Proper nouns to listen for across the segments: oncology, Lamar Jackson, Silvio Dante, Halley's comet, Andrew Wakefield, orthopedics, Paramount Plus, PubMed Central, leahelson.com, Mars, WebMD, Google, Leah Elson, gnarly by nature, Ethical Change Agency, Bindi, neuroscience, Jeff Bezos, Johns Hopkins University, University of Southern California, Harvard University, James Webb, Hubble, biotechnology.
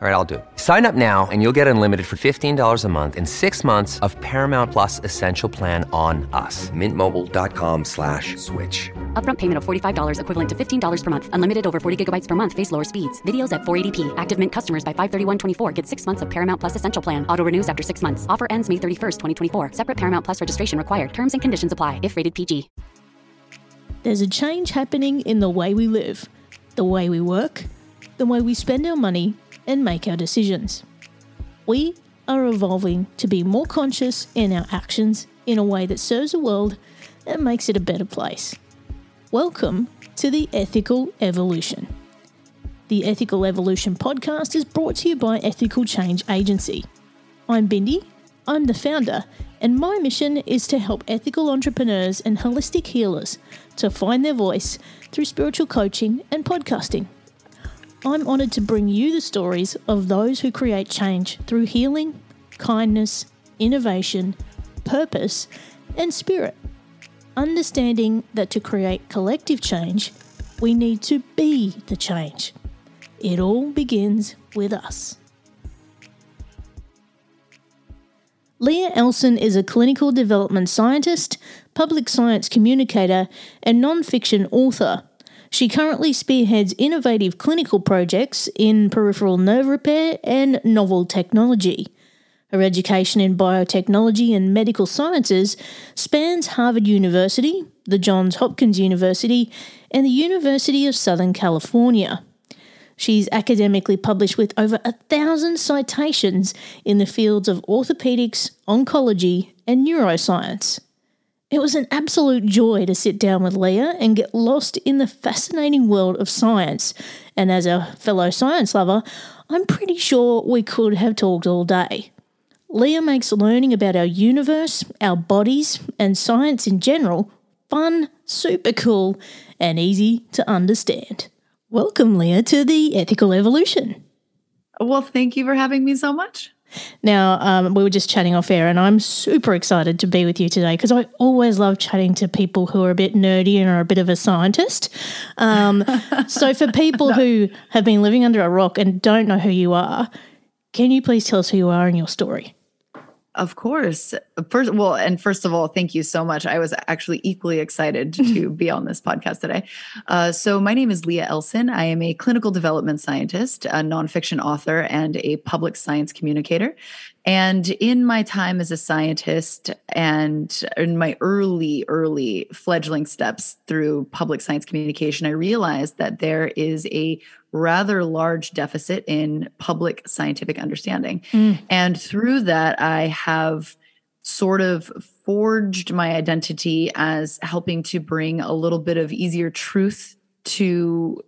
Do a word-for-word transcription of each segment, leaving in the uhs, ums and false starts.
All right, I'll do it. Sign up now and you'll get unlimited for fifteen dollars a month and six months of Paramount Plus Essential Plan on us. Mint Mobile dot com slash switch. Upfront payment of forty-five dollars equivalent to fifteen dollars per month. Unlimited over forty gigabytes per month. Face lower speeds. Videos at four eighty p. Active Mint customers by five thirty-one twenty-four get six months of Paramount Plus Essential Plan. Auto renews after six months. Offer ends May thirty-first, twenty twenty-four. Separate Paramount Plus registration required. Terms and conditions apply if rated P G. There's a change happening in the way we live, the way we work, the way we spend our money, and make our decisions. We are evolving to be more conscious in our actions in a way that serves the world and makes it a better place. Welcome to the Ethical Evolution. The Ethical Evolution podcast is brought to you by Ethical Change Agency. I'm Bindi, I'm the founder, and my mission is to help ethical entrepreneurs and holistic healers to find their voice through spiritual coaching and podcasting. I'm honoured to bring you the stories of those who create change through healing, kindness, innovation, purpose, and spirit. Understanding that to create collective change, we need to be the change. It all begins with us. Leah Elson is a clinical development scientist, public science communicator, and non-fiction author. She currently spearheads innovative clinical projects in peripheral nerve repair and novel technology. Her education in biotechnology and medical sciences spans Harvard University, the Johns Hopkins University, and the University of Southern California. She's academically published with over a thousand citations in the fields of orthopedics, oncology, and neuroscience. It was an absolute joy to sit down with Leah and get lost in the fascinating world of science. And as a fellow science lover, I'm pretty sure we could have talked all day. Leah makes learning about our universe, our bodies, and science in general fun, super cool, and easy to understand. Welcome, Leah, to the Ethical Evolution. Well, thank you for having me so much. Now, um, we were just chatting off air and I'm super excited to be with you today because I always love chatting to people who are a bit nerdy and are a bit of a scientist. Um, so for people no. who have been living under a rock and don't know who you are, can you please tell us who you are and your story? Of course. First, well, and first of all, thank you so much. I was actually equally excited to be on this podcast today. Uh, so my name is Leah Elson. I am a clinical development scientist, a nonfiction author, and a public science communicator. And in my time as a scientist and in my early, early fledgling steps through public science communication, I realized that there is a rather large deficit in public scientific understanding. Mm. And through that, I have sort of forged my identity as helping to bring a little bit of easier truth to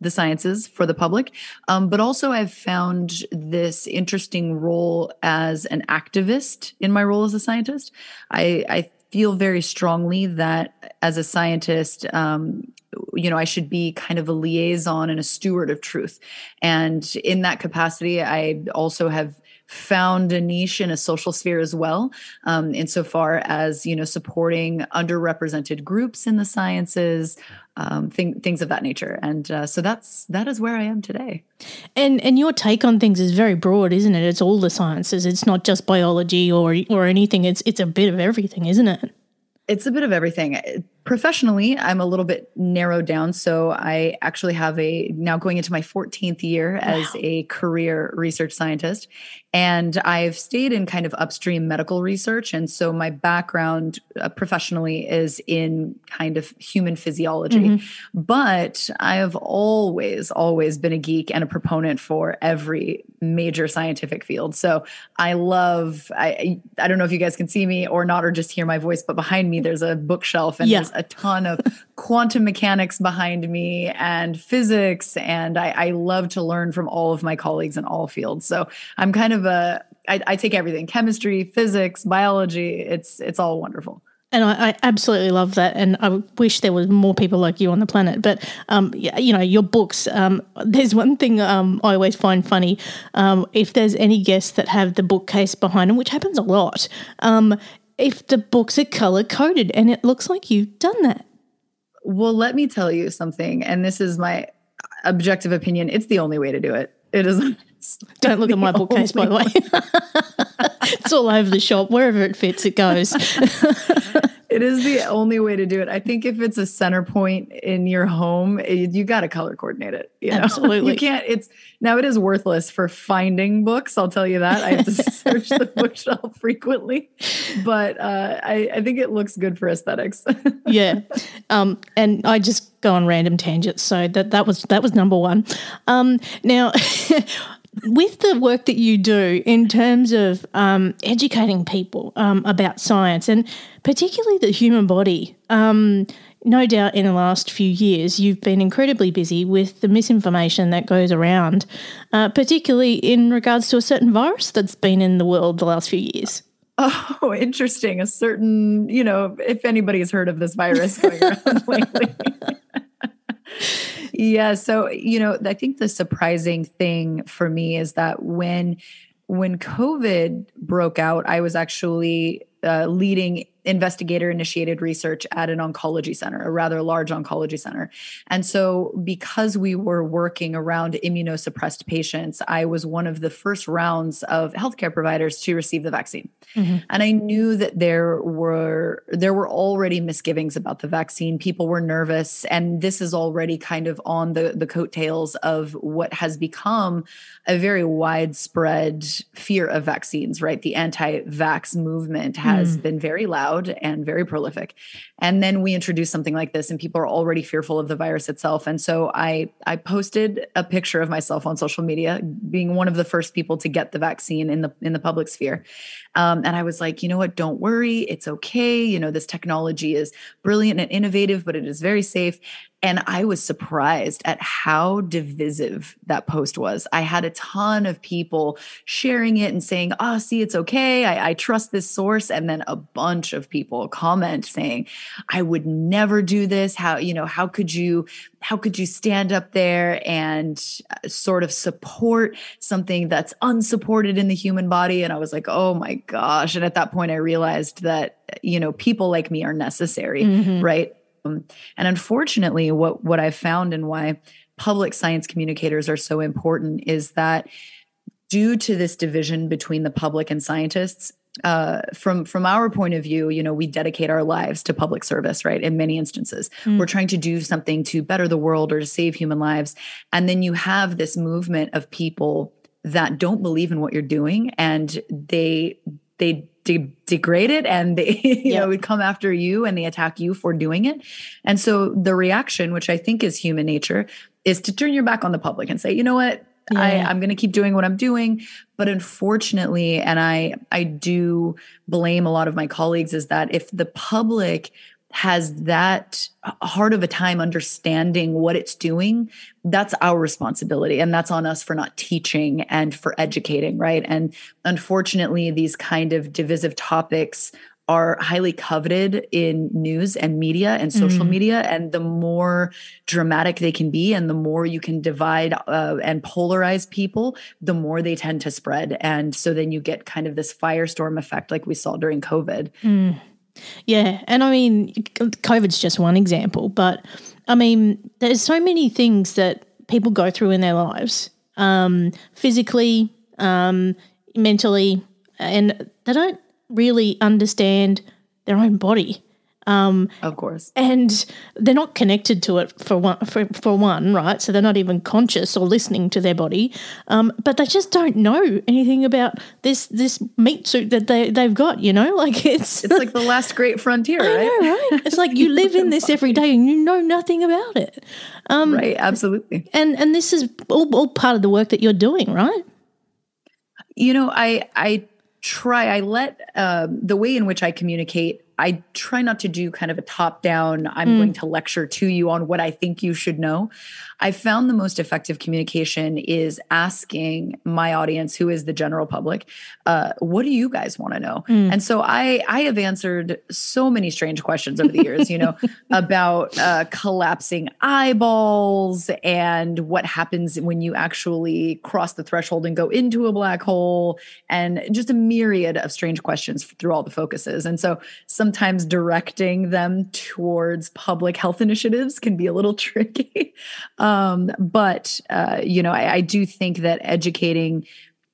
the sciences for the public. Um, but also I've found this interesting role as an activist in my role as a scientist. I, I feel very strongly that as a scientist, um, you know, I should be kind of a liaison and a steward of truth. And in that capacity, I also have found a niche in a social sphere as well, um, insofar as, you know, supporting underrepresented groups in the sciences, um, thing, things of that nature. And uh, so that's, that is where I am today. And and your take on things is very broad, isn't it? It's all the sciences. It's not just biology or or anything. It's it's a bit of everything, isn't it? It's a bit of everything. Professionally, I'm a little bit narrowed down. So I actually have a, now going into my fourteenth year as wow. a career research scientist, and I've stayed in kind of upstream medical research. And so my background uh, professionally is in kind of human physiology, mm-hmm. but I have always, always been a geek and a proponent for every major scientific field. So I love, I, I don't know if you guys can see me or not, or just hear my voice, but behind me, there's a bookshelf and yeah. there's a ton of quantum mechanics behind me and physics. And I, I love to learn from all of my colleagues in all fields. So I'm kind of a, I, I take everything, chemistry, physics, biology. It's, it's all wonderful. And I, I absolutely love that, and I wish there was more people like you on the planet. But, um, you know, your books, um, there's one thing um, I always find funny. Um, if there's any guests that have the bookcase behind them, which happens a lot, um, if the books are color-coded, and it looks like you've done that? Well, let me tell you something, and this is my objective opinion. It's the only way to do it. It is. Don't look at my bookcase, by the way. It's all over the shop. Wherever it fits, it goes. It is the only way to do it. I think if it's a center point in your home, it, you got to color coordinate it. You know? Absolutely. You can't, it's, now it is worthless for finding books. I'll tell you that. I have to search the bookshelf frequently, but uh, I, I think it looks good for aesthetics. Yeah. Um, and I just go on random tangents. So that, that was, that was number one. Um, now, with the work that you do in terms of um, educating people um, about science and particularly the human body, um, no doubt in the last few years you've been incredibly busy with the misinformation that goes around, uh, particularly in regards to a certain virus that's been in the world the last few years. Oh, interesting. A certain, you know, if anybody's heard of this virus going around lately. Yeah. So, you know, I think the surprising thing for me is that when, when COVID broke out, I was actually uh, leading investigator-initiated research at an oncology center, a rather large oncology center. And so because we were working around immunosuppressed patients, I was one of the first rounds of healthcare providers to receive the vaccine. Mm-hmm. And I knew that there were there were already misgivings about the vaccine. People were nervous. And this is already kind of on the, the coattails of what has become a very widespread fear of vaccines, right? The anti-vax movement has mm. been very loud and very prolific. And then we introduce something like this and people are already fearful of the virus itself. And so I, I posted a picture of myself on social media being one of the first people to get the vaccine in the, in the public sphere. Um, and I was like, you know what, don't worry. It's okay. You know, this technology is brilliant and innovative, but it is very safe. And I was surprised at how divisive that post was. I had a ton of people sharing it and saying, oh, see, it's okay. I, I trust this source. And then a bunch of people comment saying, I would never do this. How, you know, how could you, how could you stand up there and sort of support something that's unsupported in the human body? And I was like, oh my gosh. And at that point I realized that, you know, people like me are necessary, mm-hmm. right? Um, and unfortunately, what, what I've found and why public science communicators are so important is that due to this division between the public and scientists, uh, from, from our point of view, you know, we dedicate our lives to public service, right? In many instances, mm. we're trying to do something to better the world or to save human lives. And then you have this movement of people that don't believe in what you're doing and they, they, De- degrade it and they you yep. know would come after you and they attack you for doing it. And so the reaction, which I think is human nature, is to turn your back on the public and say, you know what, yeah. I, I'm going to keep doing what I'm doing. But unfortunately, and I I do blame a lot of my colleagues, is that if the public has that hard of a time understanding what it's doing, that's our responsibility. And that's on us for not teaching and for educating, right? And unfortunately, these kind of divisive topics are highly coveted in news and media and social mm. media. And the more dramatic they can be and the more you can divide uh, and polarize people, the more they tend to spread. And so then you get kind of this firestorm effect like we saw during COVID. Mm. Yeah, and I mean, COVID's just one example, but I mean, there's so many things that people go through in their lives, um, physically, um, mentally, and they don't really understand their own body. Um, of course. And they're not connected to it for one, for, for one, right? So they're not even conscious or listening to their body, um, but they just don't know anything about this this meat suit that they, they've got, you know? Like it's it's like the last great frontier, I right? know, right? It's like you live in this every day and you know nothing about it. Um, right, absolutely. And and this is all, all part of the work that you're doing, right? You know, I, I try, I let uh, the way in which I communicate I try not to do kind of a top-down, I'm mm. going to lecture to you on what I think you should know. I found the most effective communication is asking my audience, who is the general public, uh, what do you guys want to know? Mm. And so I, I have answered so many strange questions over the years, you know, about uh, collapsing eyeballs and what happens when you actually cross the threshold and go into a black hole, and just a myriad of strange questions through all the focuses. And so sometimes directing them towards public health initiatives can be a little tricky. Um, but, uh, you know, I, I do think that educating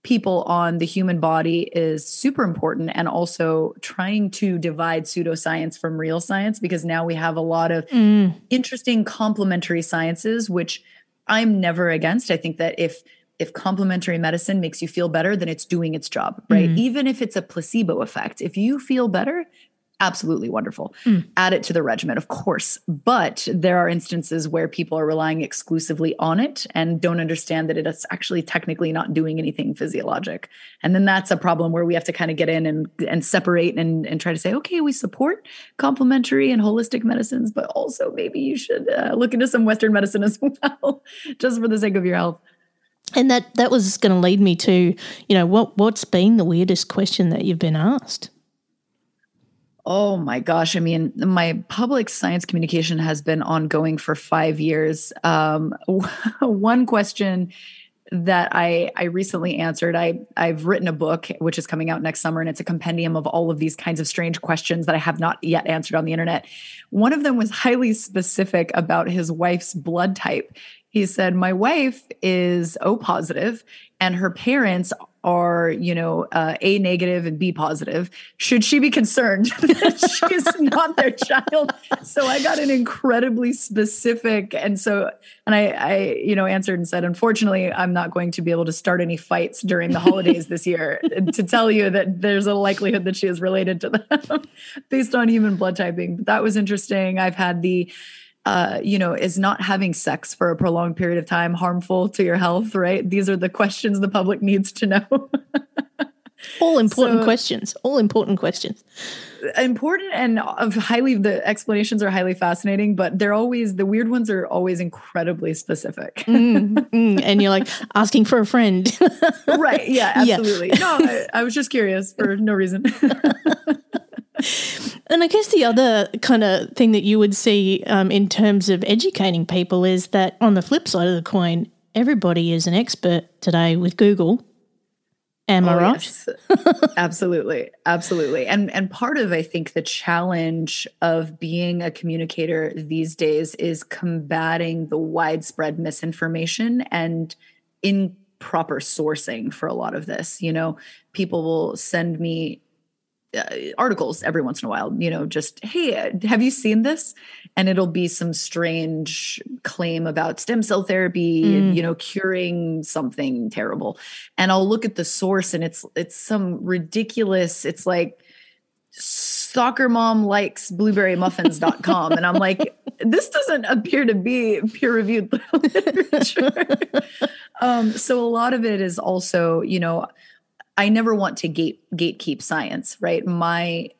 people on the human body is super important, and also trying to divide pseudoscience from real science, because now we have a lot of mm. interesting complementary sciences, which I'm never against. I think that if If complementary medicine makes you feel better, then it's doing its job, right? Mm. Even if it's a placebo effect, if you feel better, absolutely wonderful. Mm. Add it to the regimen, of course. But there are instances where people are relying exclusively on it and don't understand that it's actually technically not doing anything physiologic. And then that's a problem where we have to kind of get in and, and separate and, and try to say, okay, we support complementary and holistic medicines, but also maybe you should uh, look into some Western medicine as well, just for the sake of your health. And that, that was going to lead me to, you know, what, what's been the weirdest question that you've been asked? Oh, my gosh. I mean, my public science communication has been ongoing for five years. Um, one question that I, I recently answered, I, I've written a book, which is coming out next summer, and it's a compendium of all of these kinds of strange questions that I have not yet answered on the internet. One of them was highly specific about his wife's blood type. He said, my wife is O positive and her parents are, you know, uh, A negative and B positive. Should she be concerned that she's not their child? So I got an incredibly specific. And so, and I, I, you know, answered and said, unfortunately, I'm not going to be able to start any fights during the holidays this year to tell you that there's a likelihood that she is related to them based on human blood typing. But that was interesting. I've had the, Uh, you know, is not having sex for a prolonged period of time harmful to your health, right? These are the questions the public needs to know. All important so, questions, all important questions. Important and of highly, the explanations are highly fascinating, but they're always, the weird ones are always incredibly specific. mm, mm, and you're like asking for a friend. Right, yeah, absolutely. Yeah. No, I, I was just curious for no reason. And I guess the other kind of thing that you would see um, in terms of educating people is that on the flip side of the coin, everybody is an expert today with Google. Am I oh, right? Yes. Absolutely. Absolutely. And and part of, I think, the challenge of being a communicator these days is combating the widespread misinformation and improper sourcing for a lot of this. You know, people will send me Uh, articles every once in a while, you know, just, hey, have you seen this? And it'll be some strange claim about stem cell therapy, mm. and, you know, curing something terrible. And I'll look at the source and it's, it's some ridiculous, it's like soccer mom likes blueberry muffins dot com. And I'm like, this doesn't appear to be peer-reviewed literature. um, so a lot of it is also, you know, I never want to gate gatekeep science, right? My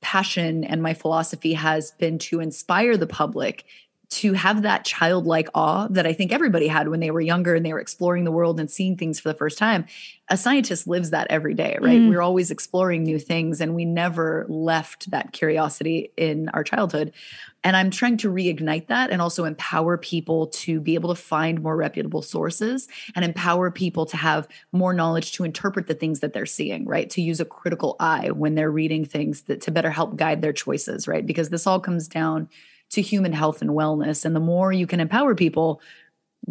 passion and my philosophy has been to inspire the public to have that childlike awe that I think everybody had when they were younger and they were exploring the world and seeing things for the first time. A scientist lives that every day, right? Mm. We're always exploring new things, and we never left that curiosity in our childhood. And I'm trying to reignite that and also empower people to be able to find more reputable sources and empower people to have more knowledge to interpret the things that they're seeing, right? To use a critical eye when they're reading things that, to better help guide their choices, right? Because this all comes down to human health and wellness. And the more you can empower people,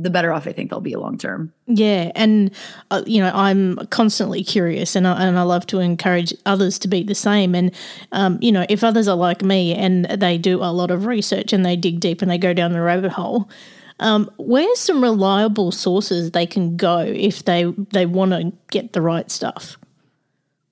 the better off I think they'll be long term. Yeah. And, uh, you know, I'm constantly curious, and I, and I love to encourage others to be the same. And, um, you know, if others are like me and they do a lot of research and they dig deep and they go down the rabbit hole, um, where's some reliable sources they can go if they, they want to get the right stuff?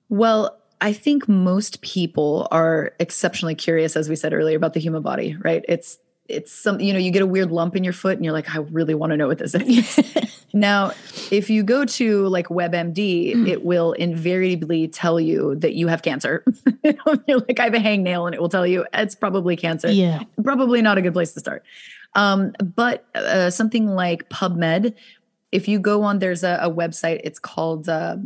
Well, I think most people are exceptionally curious, as we said earlier, about the human body, right? It's it's something, you know, you get a weird lump in your foot and you're like, I really want to know what this is. Now, if you go to like WebMD, mm. it will invariably tell you that you have cancer. You're like, I have a hangnail, and it will tell you it's probably cancer. Yeah. Probably not a good place to start. Um, but uh, something like PubMed, if you go on, there's a, a website, it's called uh,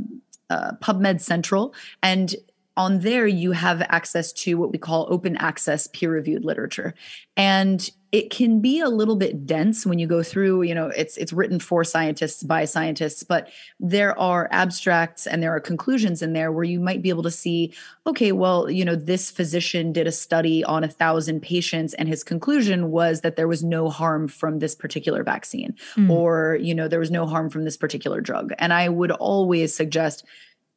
uh, PubMed Central. And on there, you have access to what we call open access peer-reviewed literature. And it can be a little bit dense when you go through, you know, it's it's written for scientists by scientists, but there are abstracts and there are conclusions in there where you might be able to see, okay, well, you know, this physician did a study on a thousand patients and his conclusion was that there was no harm from this particular vaccine, mm. or, you know, there was no harm from this particular drug. And I would always suggest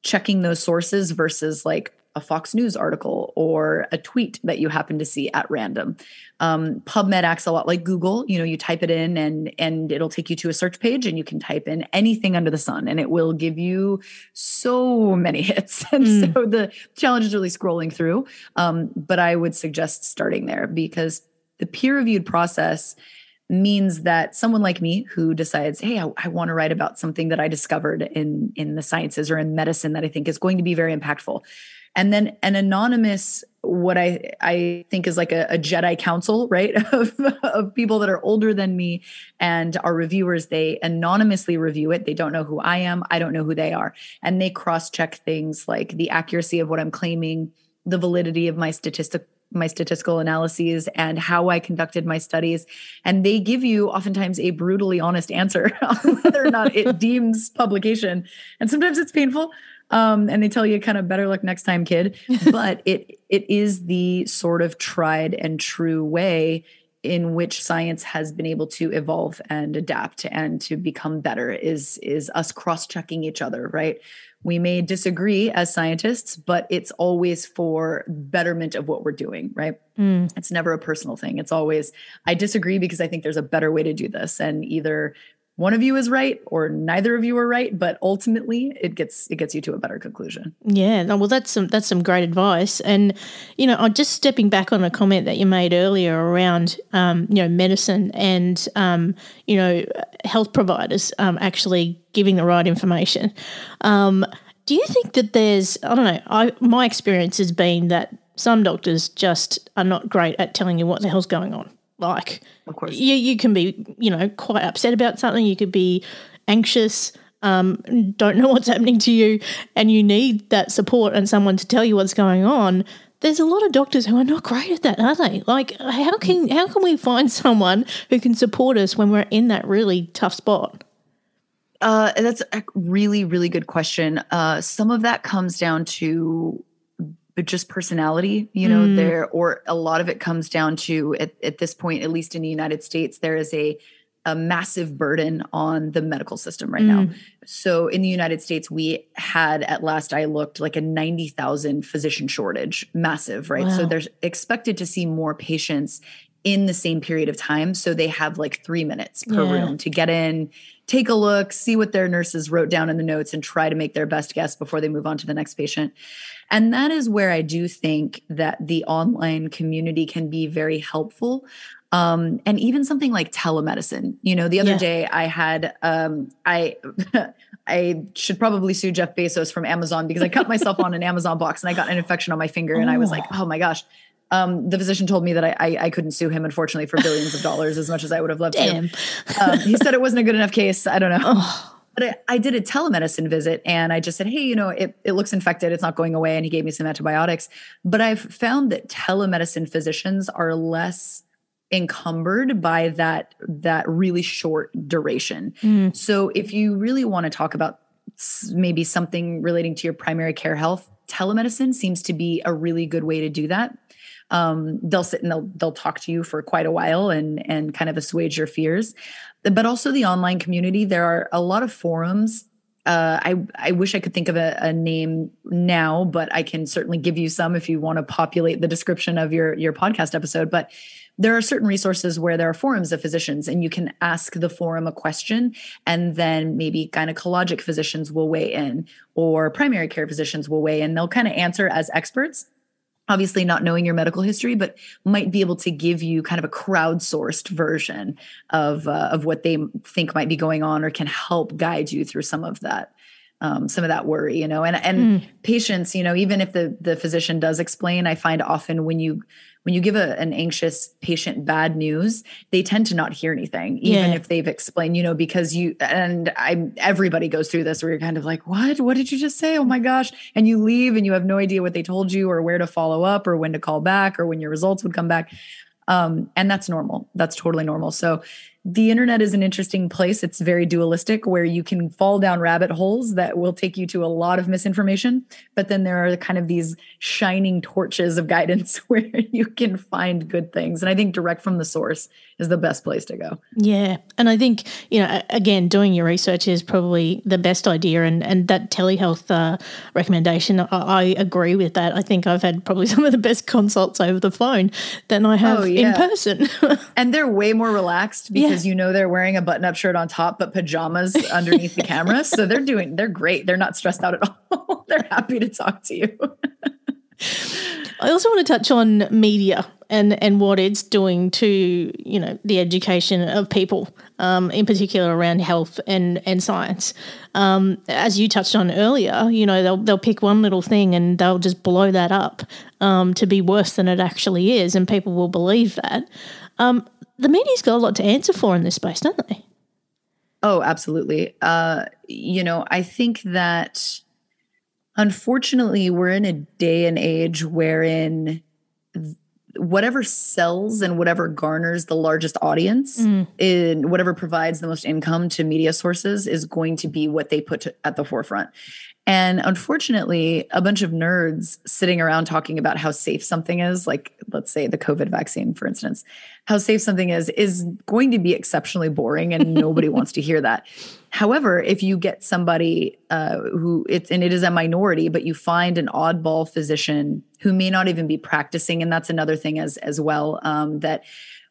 checking those sources versus like a Fox News article or a tweet that you happen to see at random. Um, PubMed acts a lot like Google. You know, you type it in and and it'll take you to a search page, and you can type in anything under the sun and it will give you so many hits. And mm. so the challenge is really scrolling through. Um, but I would suggest starting there, because the peer-reviewed process means that someone like me who decides, hey, I, I want to write about something that I discovered in, in the sciences or in medicine that I think is going to be very impactful. And then an anonymous, what I, I think is like a, a Jedi council, right, of, of people that are older than me and are reviewers, they anonymously review it. They don't know who I am. I don't know who they are. And they cross-check things like the accuracy of what I'm claiming, the validity of my statistical my statistical analyses, and how I conducted my studies. And they give you oftentimes a brutally honest answer on whether or not it deems publication. And sometimes it's painful. Um, and they tell you kind of better luck next time, kid. But it it is the sort of tried and true way in which science has been able to evolve and adapt and to become better, is, is us cross-checking each other, right? We may disagree as scientists, but it's always for betterment of what we're doing, right? Mm. It's never a personal thing. It's always, I disagree because I think there's a better way to do this. And either one of you is right or neither of you are right, but ultimately it gets it gets you to a better conclusion. Yeah, no, well, that's some that's some great advice. And, you know, I'm just stepping back on a comment that you made earlier around, um, you know, medicine and, um, you know, health providers um, actually giving the right information. Um, do you think that there's, I don't know, I, my experience has been that some doctors just are not great at telling you what the hell's going on. Like, of course, you you can be, you know, quite upset about something. You could be anxious, um, don't know what's happening to you, and you need that support and someone to tell you what's going on. There's a lot of doctors who are not great at that, are they? Like, how can how can we find someone who can support us when we're in that really tough spot? Uh, that's a really, really good question. Uh, some of that comes down to just personality, you know, mm. there, or a lot of it comes down to, at, at this point, at least in the United States, there is a, a massive burden on the medical system right mm. now. So in the United States, we had, at last I looked, like a ninety thousand physician shortage, massive, right? Wow. So they're expected to see more patients in the same period of time. So they have like three minutes per yeah. room to get in, take a look, see what their nurses wrote down in the notes, and try to make their best guess before they move on to the next patient. And that is where I do think that the online community can be very helpful. Um, and even something like telemedicine, you know, the other yeah. day I had, um, I, I should probably sue Jeff Bezos from Amazon, because I cut myself on an Amazon box and I got an infection on my finger, and oh. I was like, oh my gosh. Um, the physician told me that I, I I couldn't sue him, unfortunately, for billions of dollars, as much as I would have loved Damn. to. Um, he said it wasn't a good enough case. I don't know. Oh. But I, I did a telemedicine visit, and I just said, hey, you know, it, it looks infected. It's not going away. And he gave me some antibiotics. But I've found that telemedicine physicians are less encumbered by that, that really short duration. Mm. So if you really want to talk about maybe something relating to your primary care health, telemedicine seems to be a really good way to do that. Um, they'll sit and they'll, they'll talk to you for quite a while and, and kind of assuage your fears. But also the online community, there are a lot of forums. Uh, I, I wish I could think of a, a name now, but I can certainly give you some if you want to populate the description of your, your podcast episode. But there are certain resources where there are forums of physicians, and you can ask the forum a question, and then maybe gynecologic physicians will weigh in, or primary care physicians will weigh in. They'll kind of answer as experts. obviously not knowing your medical history, but might be able to give you kind of a crowdsourced version of uh, of what they think might be going on, or can help guide you through some of that, um, some of that worry, you know, and, and mm. patients, you know, even if the, the physician does explain, I find often when you, when you give a, an anxious patient bad news, they tend to not hear anything, even yeah. if they've explained, you know, because you, and I, everybody goes through this where you're kind of like, what, what did you just say? Oh my gosh. And you leave and you have no idea what they told you, or where to follow up, or when to call back, or when your results would come back. Um, and that's normal. That's totally normal. So the internet is an interesting place. It's very dualistic, where you can fall down rabbit holes that will take you to a lot of misinformation. But then there are kind of these shining torches of guidance where you can find good things. And I think direct from the source is the best place to go. Yeah. And I think, you know, again, doing your research is probably the best idea. And, and that telehealth uh, recommendation, I, I agree with that. I think I've had probably some of the best consults over the phone than I have oh, yeah. in person. And they're way more relaxed because, yeah. you know, they're wearing a button-up shirt on top, but pajamas underneath the camera. So they're doing, they're great. They're not stressed out at all. They're happy to talk to you. I also want to touch on media and, and what it's doing to, you know, the education of people, um, in particular around health and, and science. Um, as you touched on earlier, you know, they'll they'll pick one little thing and they'll just blow that up um, to be worse than it actually is, and people will believe that. Um, the media's got a lot to answer for in this space, don't they? Oh, absolutely. Uh, you know, I think that unfortunately, we're in a day and age wherein whatever sells and whatever garners the largest audience mm. in whatever provides the most income to media sources is going to be what they put to, at the forefront. And unfortunately, a bunch of nerds sitting around talking about how safe something is, like let's say the COVID vaccine, for instance, how safe something is, is going to be exceptionally boring, and nobody wants to hear that. However, if you get somebody uh, who it's, and it is a minority, but you find an oddball physician who may not even be practicing, and that's another thing as as well, um, that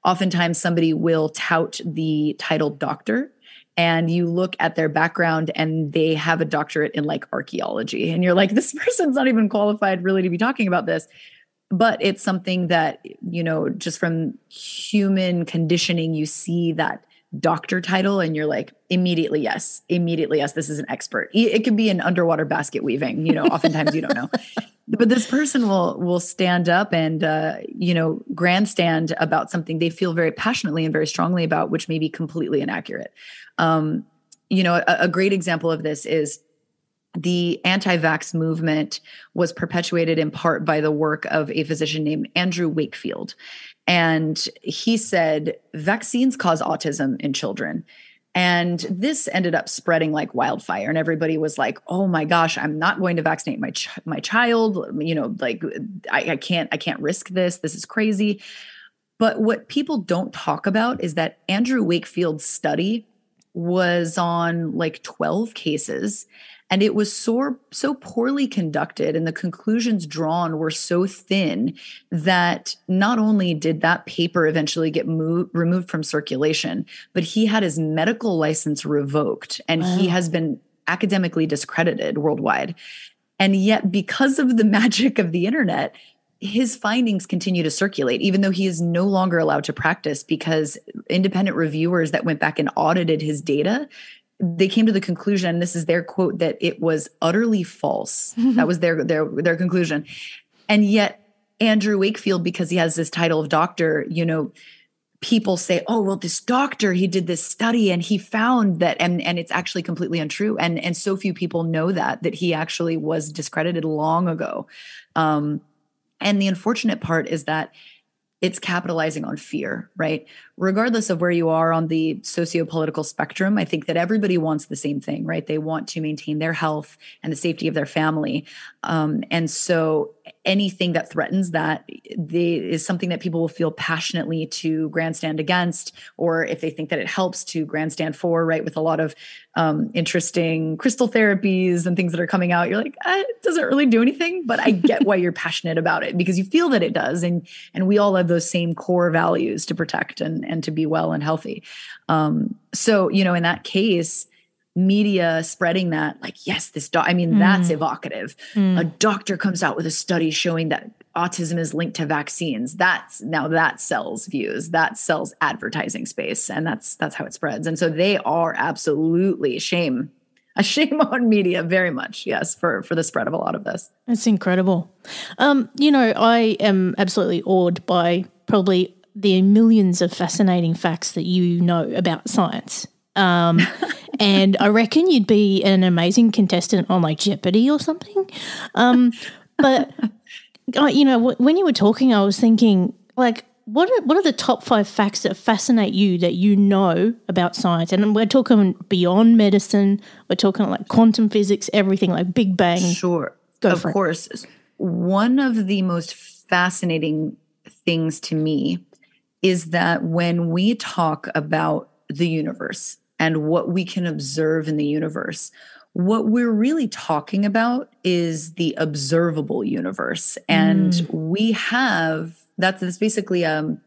oftentimes somebody will tout the title doctor, and you look at their background and they have a doctorate in like archaeology, and you're like, this person's not even qualified really to be talking about this. But it's something that, you know, just from human conditioning, you see that doctor title and you're like, immediately, yes, immediately, yes, this is an expert. It could be an underwater basket weaving, you know, oftentimes you don't know. But this person will will stand up and, uh, you know, grandstand about something they feel very passionately and very strongly about, which may be completely inaccurate. Um, you know, a, a great example of this is the anti-vax movement was perpetuated in part by the work of a physician named Andrew Wakefield. And he said, vaccines cause autism in children. And this ended up spreading like wildfire. And everybody was like, oh my gosh, I'm not going to vaccinate my ch- my child. You know, like I, I can't, I can't risk this. This is crazy. But what people don't talk about is that Andrew Wakefield's study was on like twelve cases. And it was so, so poorly conducted, and the conclusions drawn were so thin that not only did that paper eventually get moved, removed from circulation, but he had his medical license revoked, and wow. he has been academically discredited worldwide. And yet, because of the magic of the internet, his findings continue to circulate, even though he is no longer allowed to practice, because independent reviewers that went back and audited his data, they came to the conclusion, this is their quote, that it was utterly false. That was their, their, their conclusion. And yet Andrew Wakefield, because he has this title of doctor, you know, people say, oh, well, this doctor, he did this study and he found that, and, and it's actually completely untrue. And, and so few people know that, that he actually was discredited long ago. Um, and the unfortunate part is that it's capitalizing on fear, right? Regardless of where you are on the socio-political spectrum, I think that everybody wants the same thing, right? They want to maintain their health and the safety of their family. Um, and so anything that threatens that they, is something that people will feel passionately to grandstand against, or if they think that it helps, to grandstand for, right? With a lot of um, interesting crystal therapies and things that are coming out, you're like, ah, it doesn't really do anything, but I get why you're passionate about it, because you feel that it does. And, and we all have those same core values to protect and, and to be well and healthy. Um, so, you know, in that case, media spreading that, like, yes, this, doc- I mean, mm. that's evocative. Mm. A doctor comes out with a study showing that autism is linked to vaccines. That's now that sells views, that sells advertising space, and that's that's how it spreads. And so they are absolutely a shame, a shame on media very much, yes, for for the spread of a lot of this. It's incredible. Um, you know, I am absolutely awed by probably the millions of fascinating facts that you know about science. Um, and I reckon you'd be an amazing contestant on like Jeopardy or something. Um, but you know, when you were talking, I was thinking, like, what are, what are the top five facts that fascinate you that you know about science? And we're talking beyond medicine. We're talking like quantum physics, everything, like Big Bang. Sure. Go for it. Of course. One of the most fascinating things to me is that when we talk about the universe and what we can observe in the universe, what we're really talking about is the observable universe. And mm. we have, that's, that's basically um,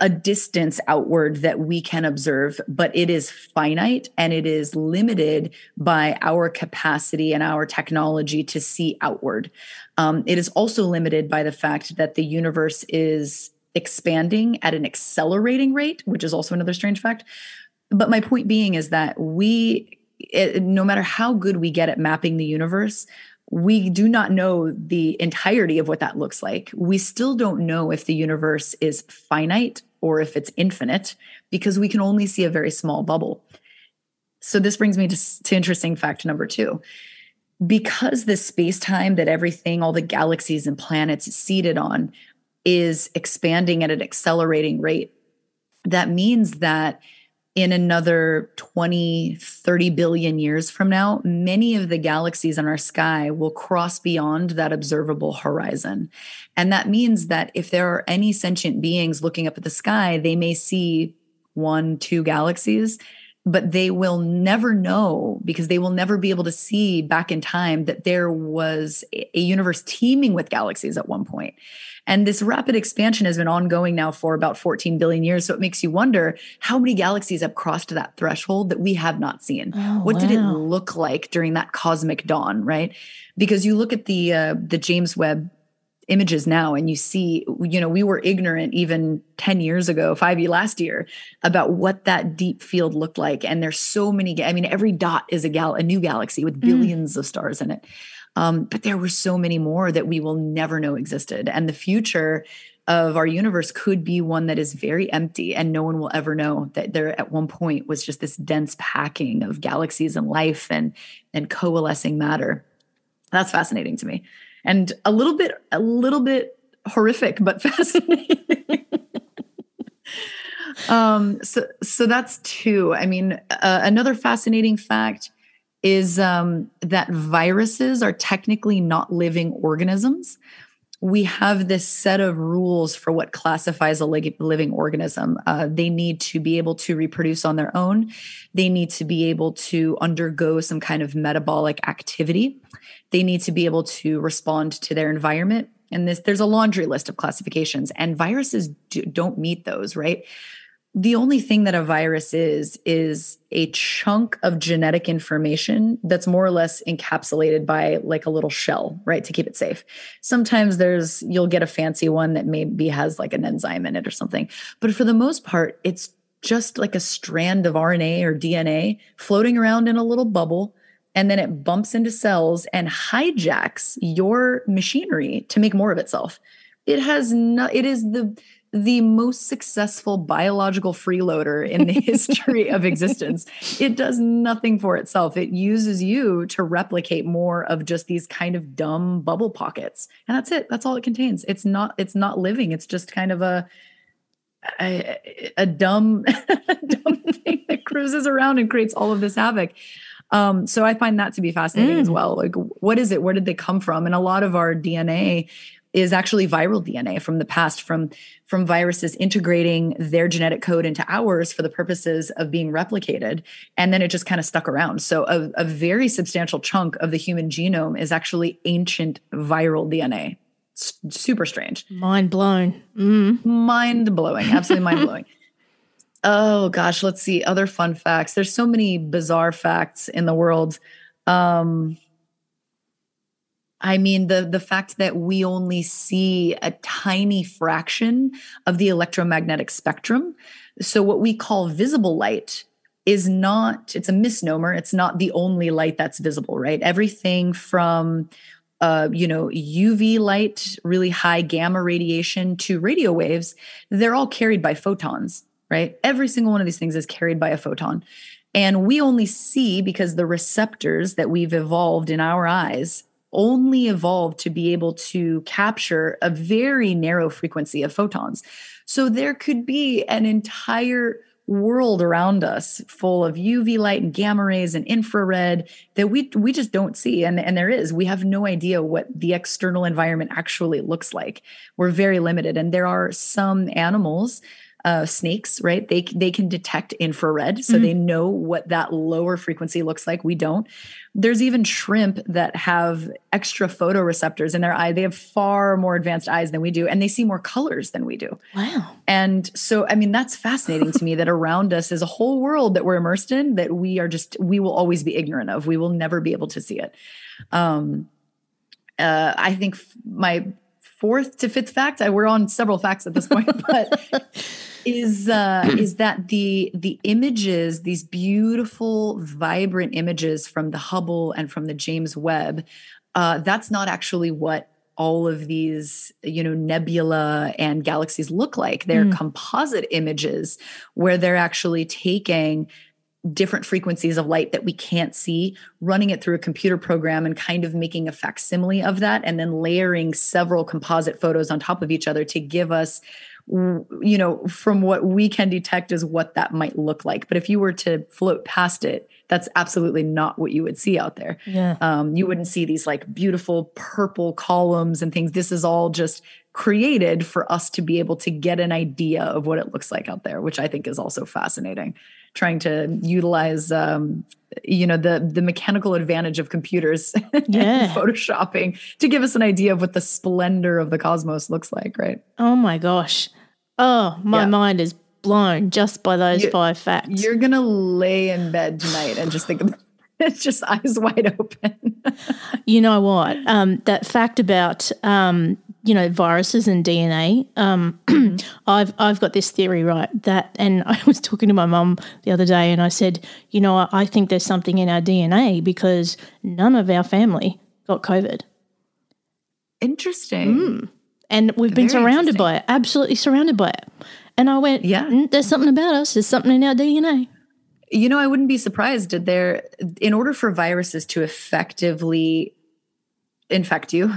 a distance outward that we can observe, but it is finite and it is limited by our capacity and our technology to see outward. Um, it is also limited by the fact that the universe is expanding at an accelerating rate, which is also another strange fact. But my point being is that we... It, no matter how good we get at mapping the universe, we do not know the entirety of what that looks like. We still don't know if the universe is finite or if it's infinite, because we can only see a very small bubble. So this brings me to, to interesting fact number two. Because the space-time that everything, all the galaxies and planets is seated on, is expanding at an accelerating rate, that means that in another twenty, thirty billion years from now, many of the galaxies in our sky will cross beyond that observable horizon. And that means that if there are any sentient beings looking up at the sky, they may see one, two galaxies, but they will never know, because they will never be able to see back in time that there was a universe teeming with galaxies at one point. And this rapid expansion has been ongoing now for about fourteen billion years. So it makes you wonder how many galaxies have crossed that threshold that we have not seen. Oh, what wow. did it look like during that cosmic dawn, right? Because you look at the uh, the James Webb images now and you see, you know, we were ignorant even ten years ago, five years last year, about what that deep field looked like. And there's so many, I mean, every dot is a gal, a new galaxy with billions mm. of stars in it. Um, but there were so many more that we will never know existed. And the future of our universe could be one that is very empty, and no one will ever know that there at one point was just this dense packing of galaxies and life and, and coalescing matter. That's fascinating to me. And a little bit, a little bit horrific, but fascinating. um, so, so that's two. I mean, uh, another fascinating fact is um, that viruses are technically not living organisms. We have this set of rules for what classifies a living organism. Uh, they need to be able to reproduce on their own. They need to be able to undergo some kind of metabolic activity. They need to be able to respond to their environment. And this, there's a laundry list of classifications, and viruses do, don't meet those, right? The only thing that a virus is, is a chunk of genetic information that's more or less encapsulated by like a little shell, right, to keep it safe. Sometimes there's, you'll get a fancy one that maybe has like an enzyme in it or something. But for the most part, it's just like a strand of R N A or D N A floating around in a little bubble, and then it bumps into cells and hijacks your machinery to make more of itself. It has no, it is the... the most successful biological freeloader in the history of existence. It does nothing for itself. It uses you to replicate more of just these kind of dumb bubble pockets. And that's it. That's all it contains. It's not, it's not living. It's just kind of a, a, a dumb, dumb thing that cruises around and creates all of this havoc. Um, so I find that to be fascinating mm. as well. Like, what is it? Where did they come from? And a lot of our D N A is actually viral D N A from the past, from, from viruses integrating their genetic code into ours for the purposes of being replicated. And then it just kind of stuck around. So a, a very substantial chunk of the human genome is actually ancient viral D N A. It's super strange. Mind blown. Mm. Mind blowing. Absolutely mind blowing. Oh gosh. Let's see. Other fun facts. There's so many bizarre facts in the world. Um, I mean, the, the fact that we only see a tiny fraction of the electromagnetic spectrum. So what we call visible light is not, it's a misnomer. It's not the only light that's visible, right? Everything from, uh, you know, U V light, really high gamma radiation to radio waves, they're all carried by photons, right? Every single one of these things is carried by a photon. And we only see because the receptors that we've evolved in our eyes only evolved to be able to capture a very narrow frequency of photons. So there could be an entire world around us full of U V light and gamma rays and infrared that we we just don't see. And, and there is. We have no idea what the external environment actually looks like. We're very limited. And there are some animals, uh, snakes, right? They, they can detect infrared. So mm-hmm. they know what that lower frequency looks like. We don't. There's even shrimp that have extra photoreceptors in their eye. They have far more advanced eyes than we do, and they see more colors than we do. Wow. And so, I mean, that's fascinating to me that around us is a whole world that we're immersed in that we are just, we will always be ignorant of. We will never be able to see it. Um, uh, I think f- my fourth to fifth fact, I, we're on several facts at this point, but is uh, is that the the images, these beautiful, vibrant images from the Hubble and from the James Webb, uh, that's not actually what all of these, you know, nebula and galaxies look like. They're mm. composite images where they're actually taking different frequencies of light that we can't see, running it through a computer program and kind of making a facsimile of that, and then layering several composite photos on top of each other to give us, you know, from what we can detect is what that might look like. But if you were to float past it, that's absolutely not what you would see out there. Yeah. Um, you wouldn't see these like beautiful purple columns and things. This is all just created for us to be able to get an idea of what it looks like out there, which I think is also fascinating, trying to utilize, um, you know, the, the mechanical advantage of computers yeah. and photoshopping to give us an idea of what the splendor of the cosmos looks like, right? Oh my gosh. Oh, my yeah. mind is blown just by those you, five facts. You're going to lay in bed tonight and just think about it's just eyes wide open. You know what? Um, that fact about, um, you know, viruses and D N A, um, I've I've got this theory, right, that, and I was talking to my mum the other day and I said, you know, I think there's something in our D N A because none of our family got COVID. Interesting. Mm. And we've been Very surrounded by it, absolutely surrounded by it. And I went, yeah, mm, there's something about us, there's something in our D N A. You know, I wouldn't be surprised that there, in order for viruses to effectively infect you,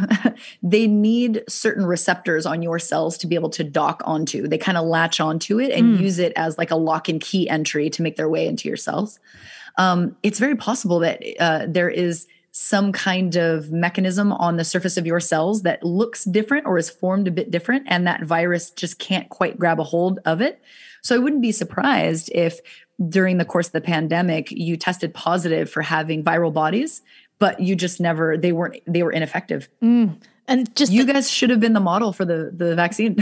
they need certain receptors on your cells to be able to dock onto. They kind of latch onto it and mm. use it as like a lock and key entry to make their way into your cells. Um, it's very possible that uh, there is some kind of mechanism on the surface of your cells that looks different or is formed a bit different, and that virus just can't quite grab a hold of it. So I wouldn't be surprised if during the course of the pandemic, you tested positive for having viral bodies, but you just never, they weren't, they were ineffective. Mm. And just you the, guys should have been the model for the, the vaccine.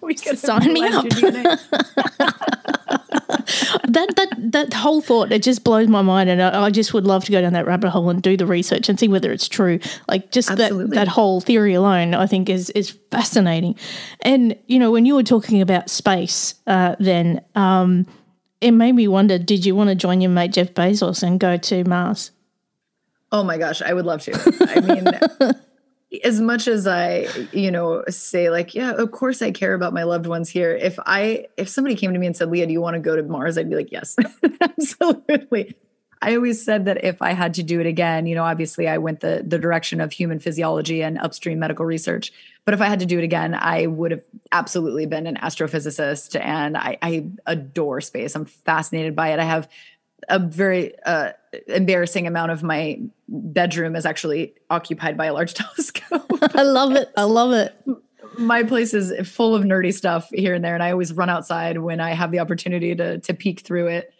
we sign me up. that, that, that whole thought, it just blows my mind. And I, I just would love to go down that rabbit hole and do the research and see whether it's true. Like just Absolutely. that, that whole theory alone, I think is, is fascinating. And, you know, when you were talking about space, uh, then, um, it made me wonder, did you want to join your mate Jeff Bezos and go to Mars? Oh, my gosh, I would love to. I mean, as much as I, you know, say like, yeah, of course I care about my loved ones here. If I if somebody came to me and said, Leah, do you want to go to Mars? I'd be like, yes, absolutely. I always said that if I had to do it again, you know, obviously I went the, the direction of human physiology and upstream medical research. But if I had to do it again, I would have absolutely been an astrophysicist. And I, I adore space. I'm fascinated by it. I have a very uh, embarrassing amount of my bedroom is actually occupied by a large telescope. I love it. I love it. My place is full of nerdy stuff here and there. And I always run outside when I have the opportunity to to peek through it.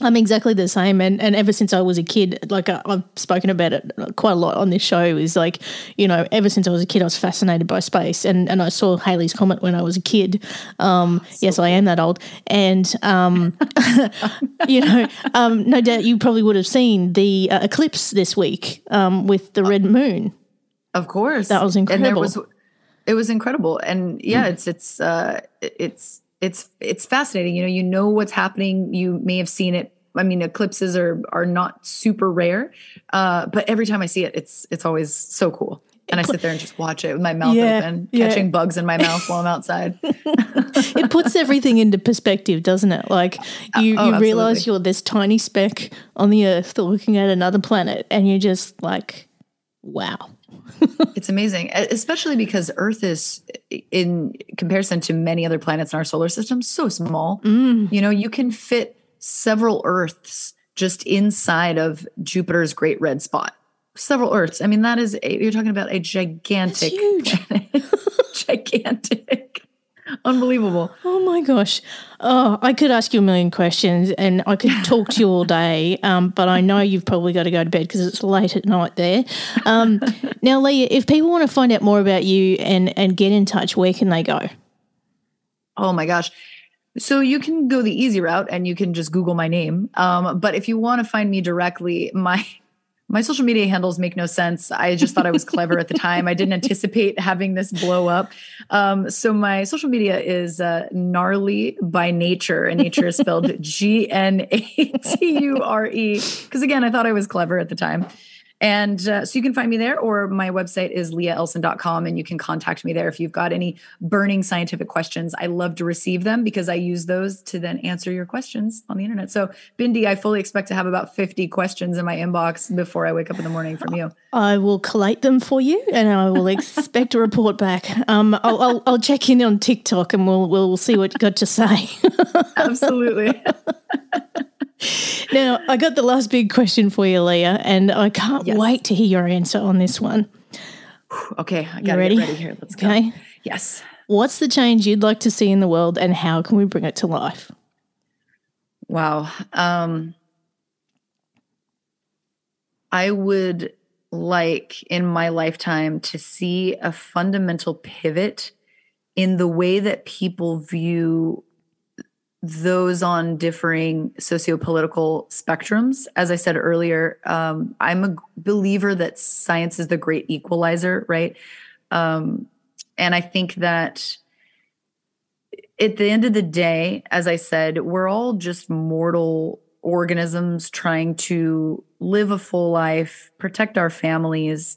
I'm exactly the same, and, and ever since I was a kid, like I, I've spoken about it quite a lot on this show, is like, you know, ever since I was a kid I was fascinated by space, and, and I saw Halley's comet when I was a kid. Um, so yes, I am that old. And, um, you know, um, no doubt you probably would have seen the uh, eclipse this week um, with the red moon. Of course. That was incredible. And there was, it was incredible. And, yeah, mm. it's it's uh, it's – It's it's fascinating. You know, you know what's happening. You may have seen it. I mean, eclipses are are not super rare, uh, but every time I see it, it's it's always so cool. And I sit there and just watch it with my mouth yeah, open, yeah. catching bugs in my mouth while I'm outside. It puts everything into perspective, doesn't it? Like you, oh, you realize you're this tiny speck on the earth looking at another planet, and you're just like, wow. It's amazing, especially because Earth is, in comparison to many other planets in our solar system, so small. Mm. You know, you can fit several Earths just inside of Jupiter's Great Red Spot. Several Earths. I mean, that is a, you're talking about a gigantic planet. Gigantic. Unbelievable. Oh my gosh. Oh, I could ask you a million questions and I could talk to you all day, um, but I know you've probably got to go to bed because it's late at night there. Um, now, Leah, if people want to find out more about you and, and get in touch, where can they go? Oh my gosh. So you can go the easy route and you can just Google my name. Um, but if you want to find me directly, my... My social media handles make no sense. I just thought I was clever at the time. I didn't anticipate having this blow up. Um, so my social media is uh, gnarly by nature, and nature is spelled G N A T U R E. Because again, I thought I was clever at the time. And uh, so you can find me there, or my website is leah elson dot com, and you can contact me there if you've got any burning scientific questions. I love to receive them because I use those to then answer your questions on the internet. So, Bindi, I fully expect to have about fifty questions in my inbox before I wake up in the morning from you. I will collate them for you, and I will expect a report back. Um, I'll, I'll, I'll check in on TikTok, and we'll we'll see what you got to say. Absolutely. Now, I got the last big question for you, Leah, and I can't yes. wait to hear your answer on this one. Okay, I got to get ready here. Let's okay. go. Yes. What's the change you'd like to see in the world, and how can we bring it to life? Wow. Um, I would like in my lifetime to see a fundamental pivot in the way that people view those on differing sociopolitical spectrums. As I said earlier, um, I'm a believer that science is the great equalizer, right? Um, and I think that at the end of the day, as I said, we're all just mortal organisms trying to live a full life, protect our families,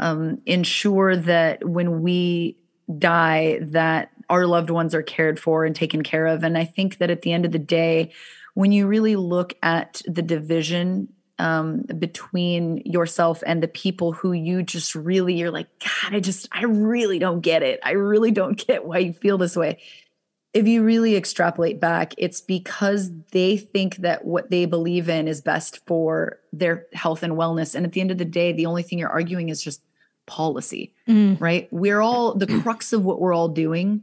um, ensure that when we die that our loved ones are cared for and taken care of. And I think that at the end of the day, when you really look at the division um, between yourself and the people who you just really, you're like, God, I just, I really don't get it. I really don't get why you feel this way. If you really extrapolate back, it's because they think that what they believe in is best for their health and wellness. And at the end of the day, the only thing you're arguing is just policy, mm. right? We're all, the crux of what we're all doing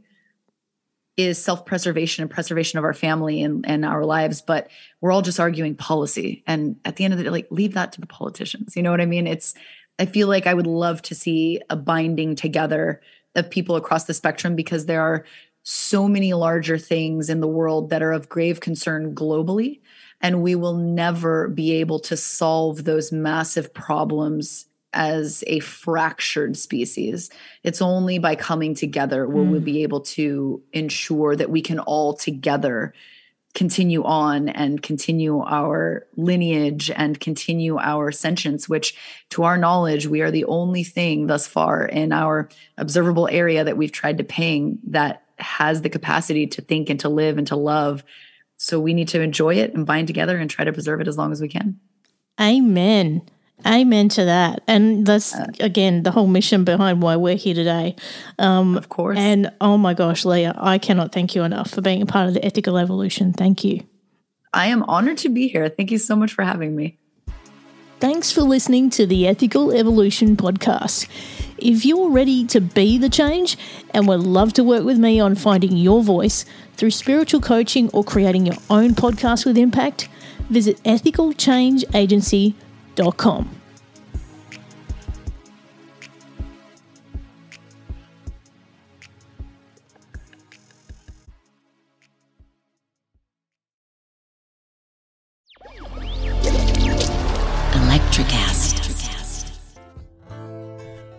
is self-preservation and preservation of our family and, and our lives, but we're all just arguing policy. And at the end of the day, like, leave that to the politicians. You know what I mean? It's, I feel like I would love to see a binding together of people across the spectrum, because there are so many larger things in the world that are of grave concern globally, and we will never be able to solve those massive problems as a fractured species. It's only by coming together will mm. we be able to ensure that we can all together continue on and continue our lineage and continue our sentience, which to our knowledge, we are the only thing thus far in our observable area that we've tried to ping that has the capacity to think and to live and to love. So we need to enjoy it and bind together and try to preserve it as long as we can. Amen. Amen to that. And that's, again, the whole mission behind why we're here today. Um, of course. And, oh, my gosh, Leah, I cannot thank you enough for being a part of the Ethical Evolution. Thank you. I am honored to be here. Thank you so much for having me. Thanks for listening to the Ethical Evolution podcast. if you're ready to be the change and would love to work with me on finding your voice through spiritual coaching or creating your own podcast with impact, visit ethical change agency dot com.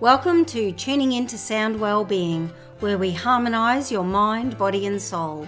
Welcome to Tuning into Sound Wellbeing, where we harmonise your mind, body and soul.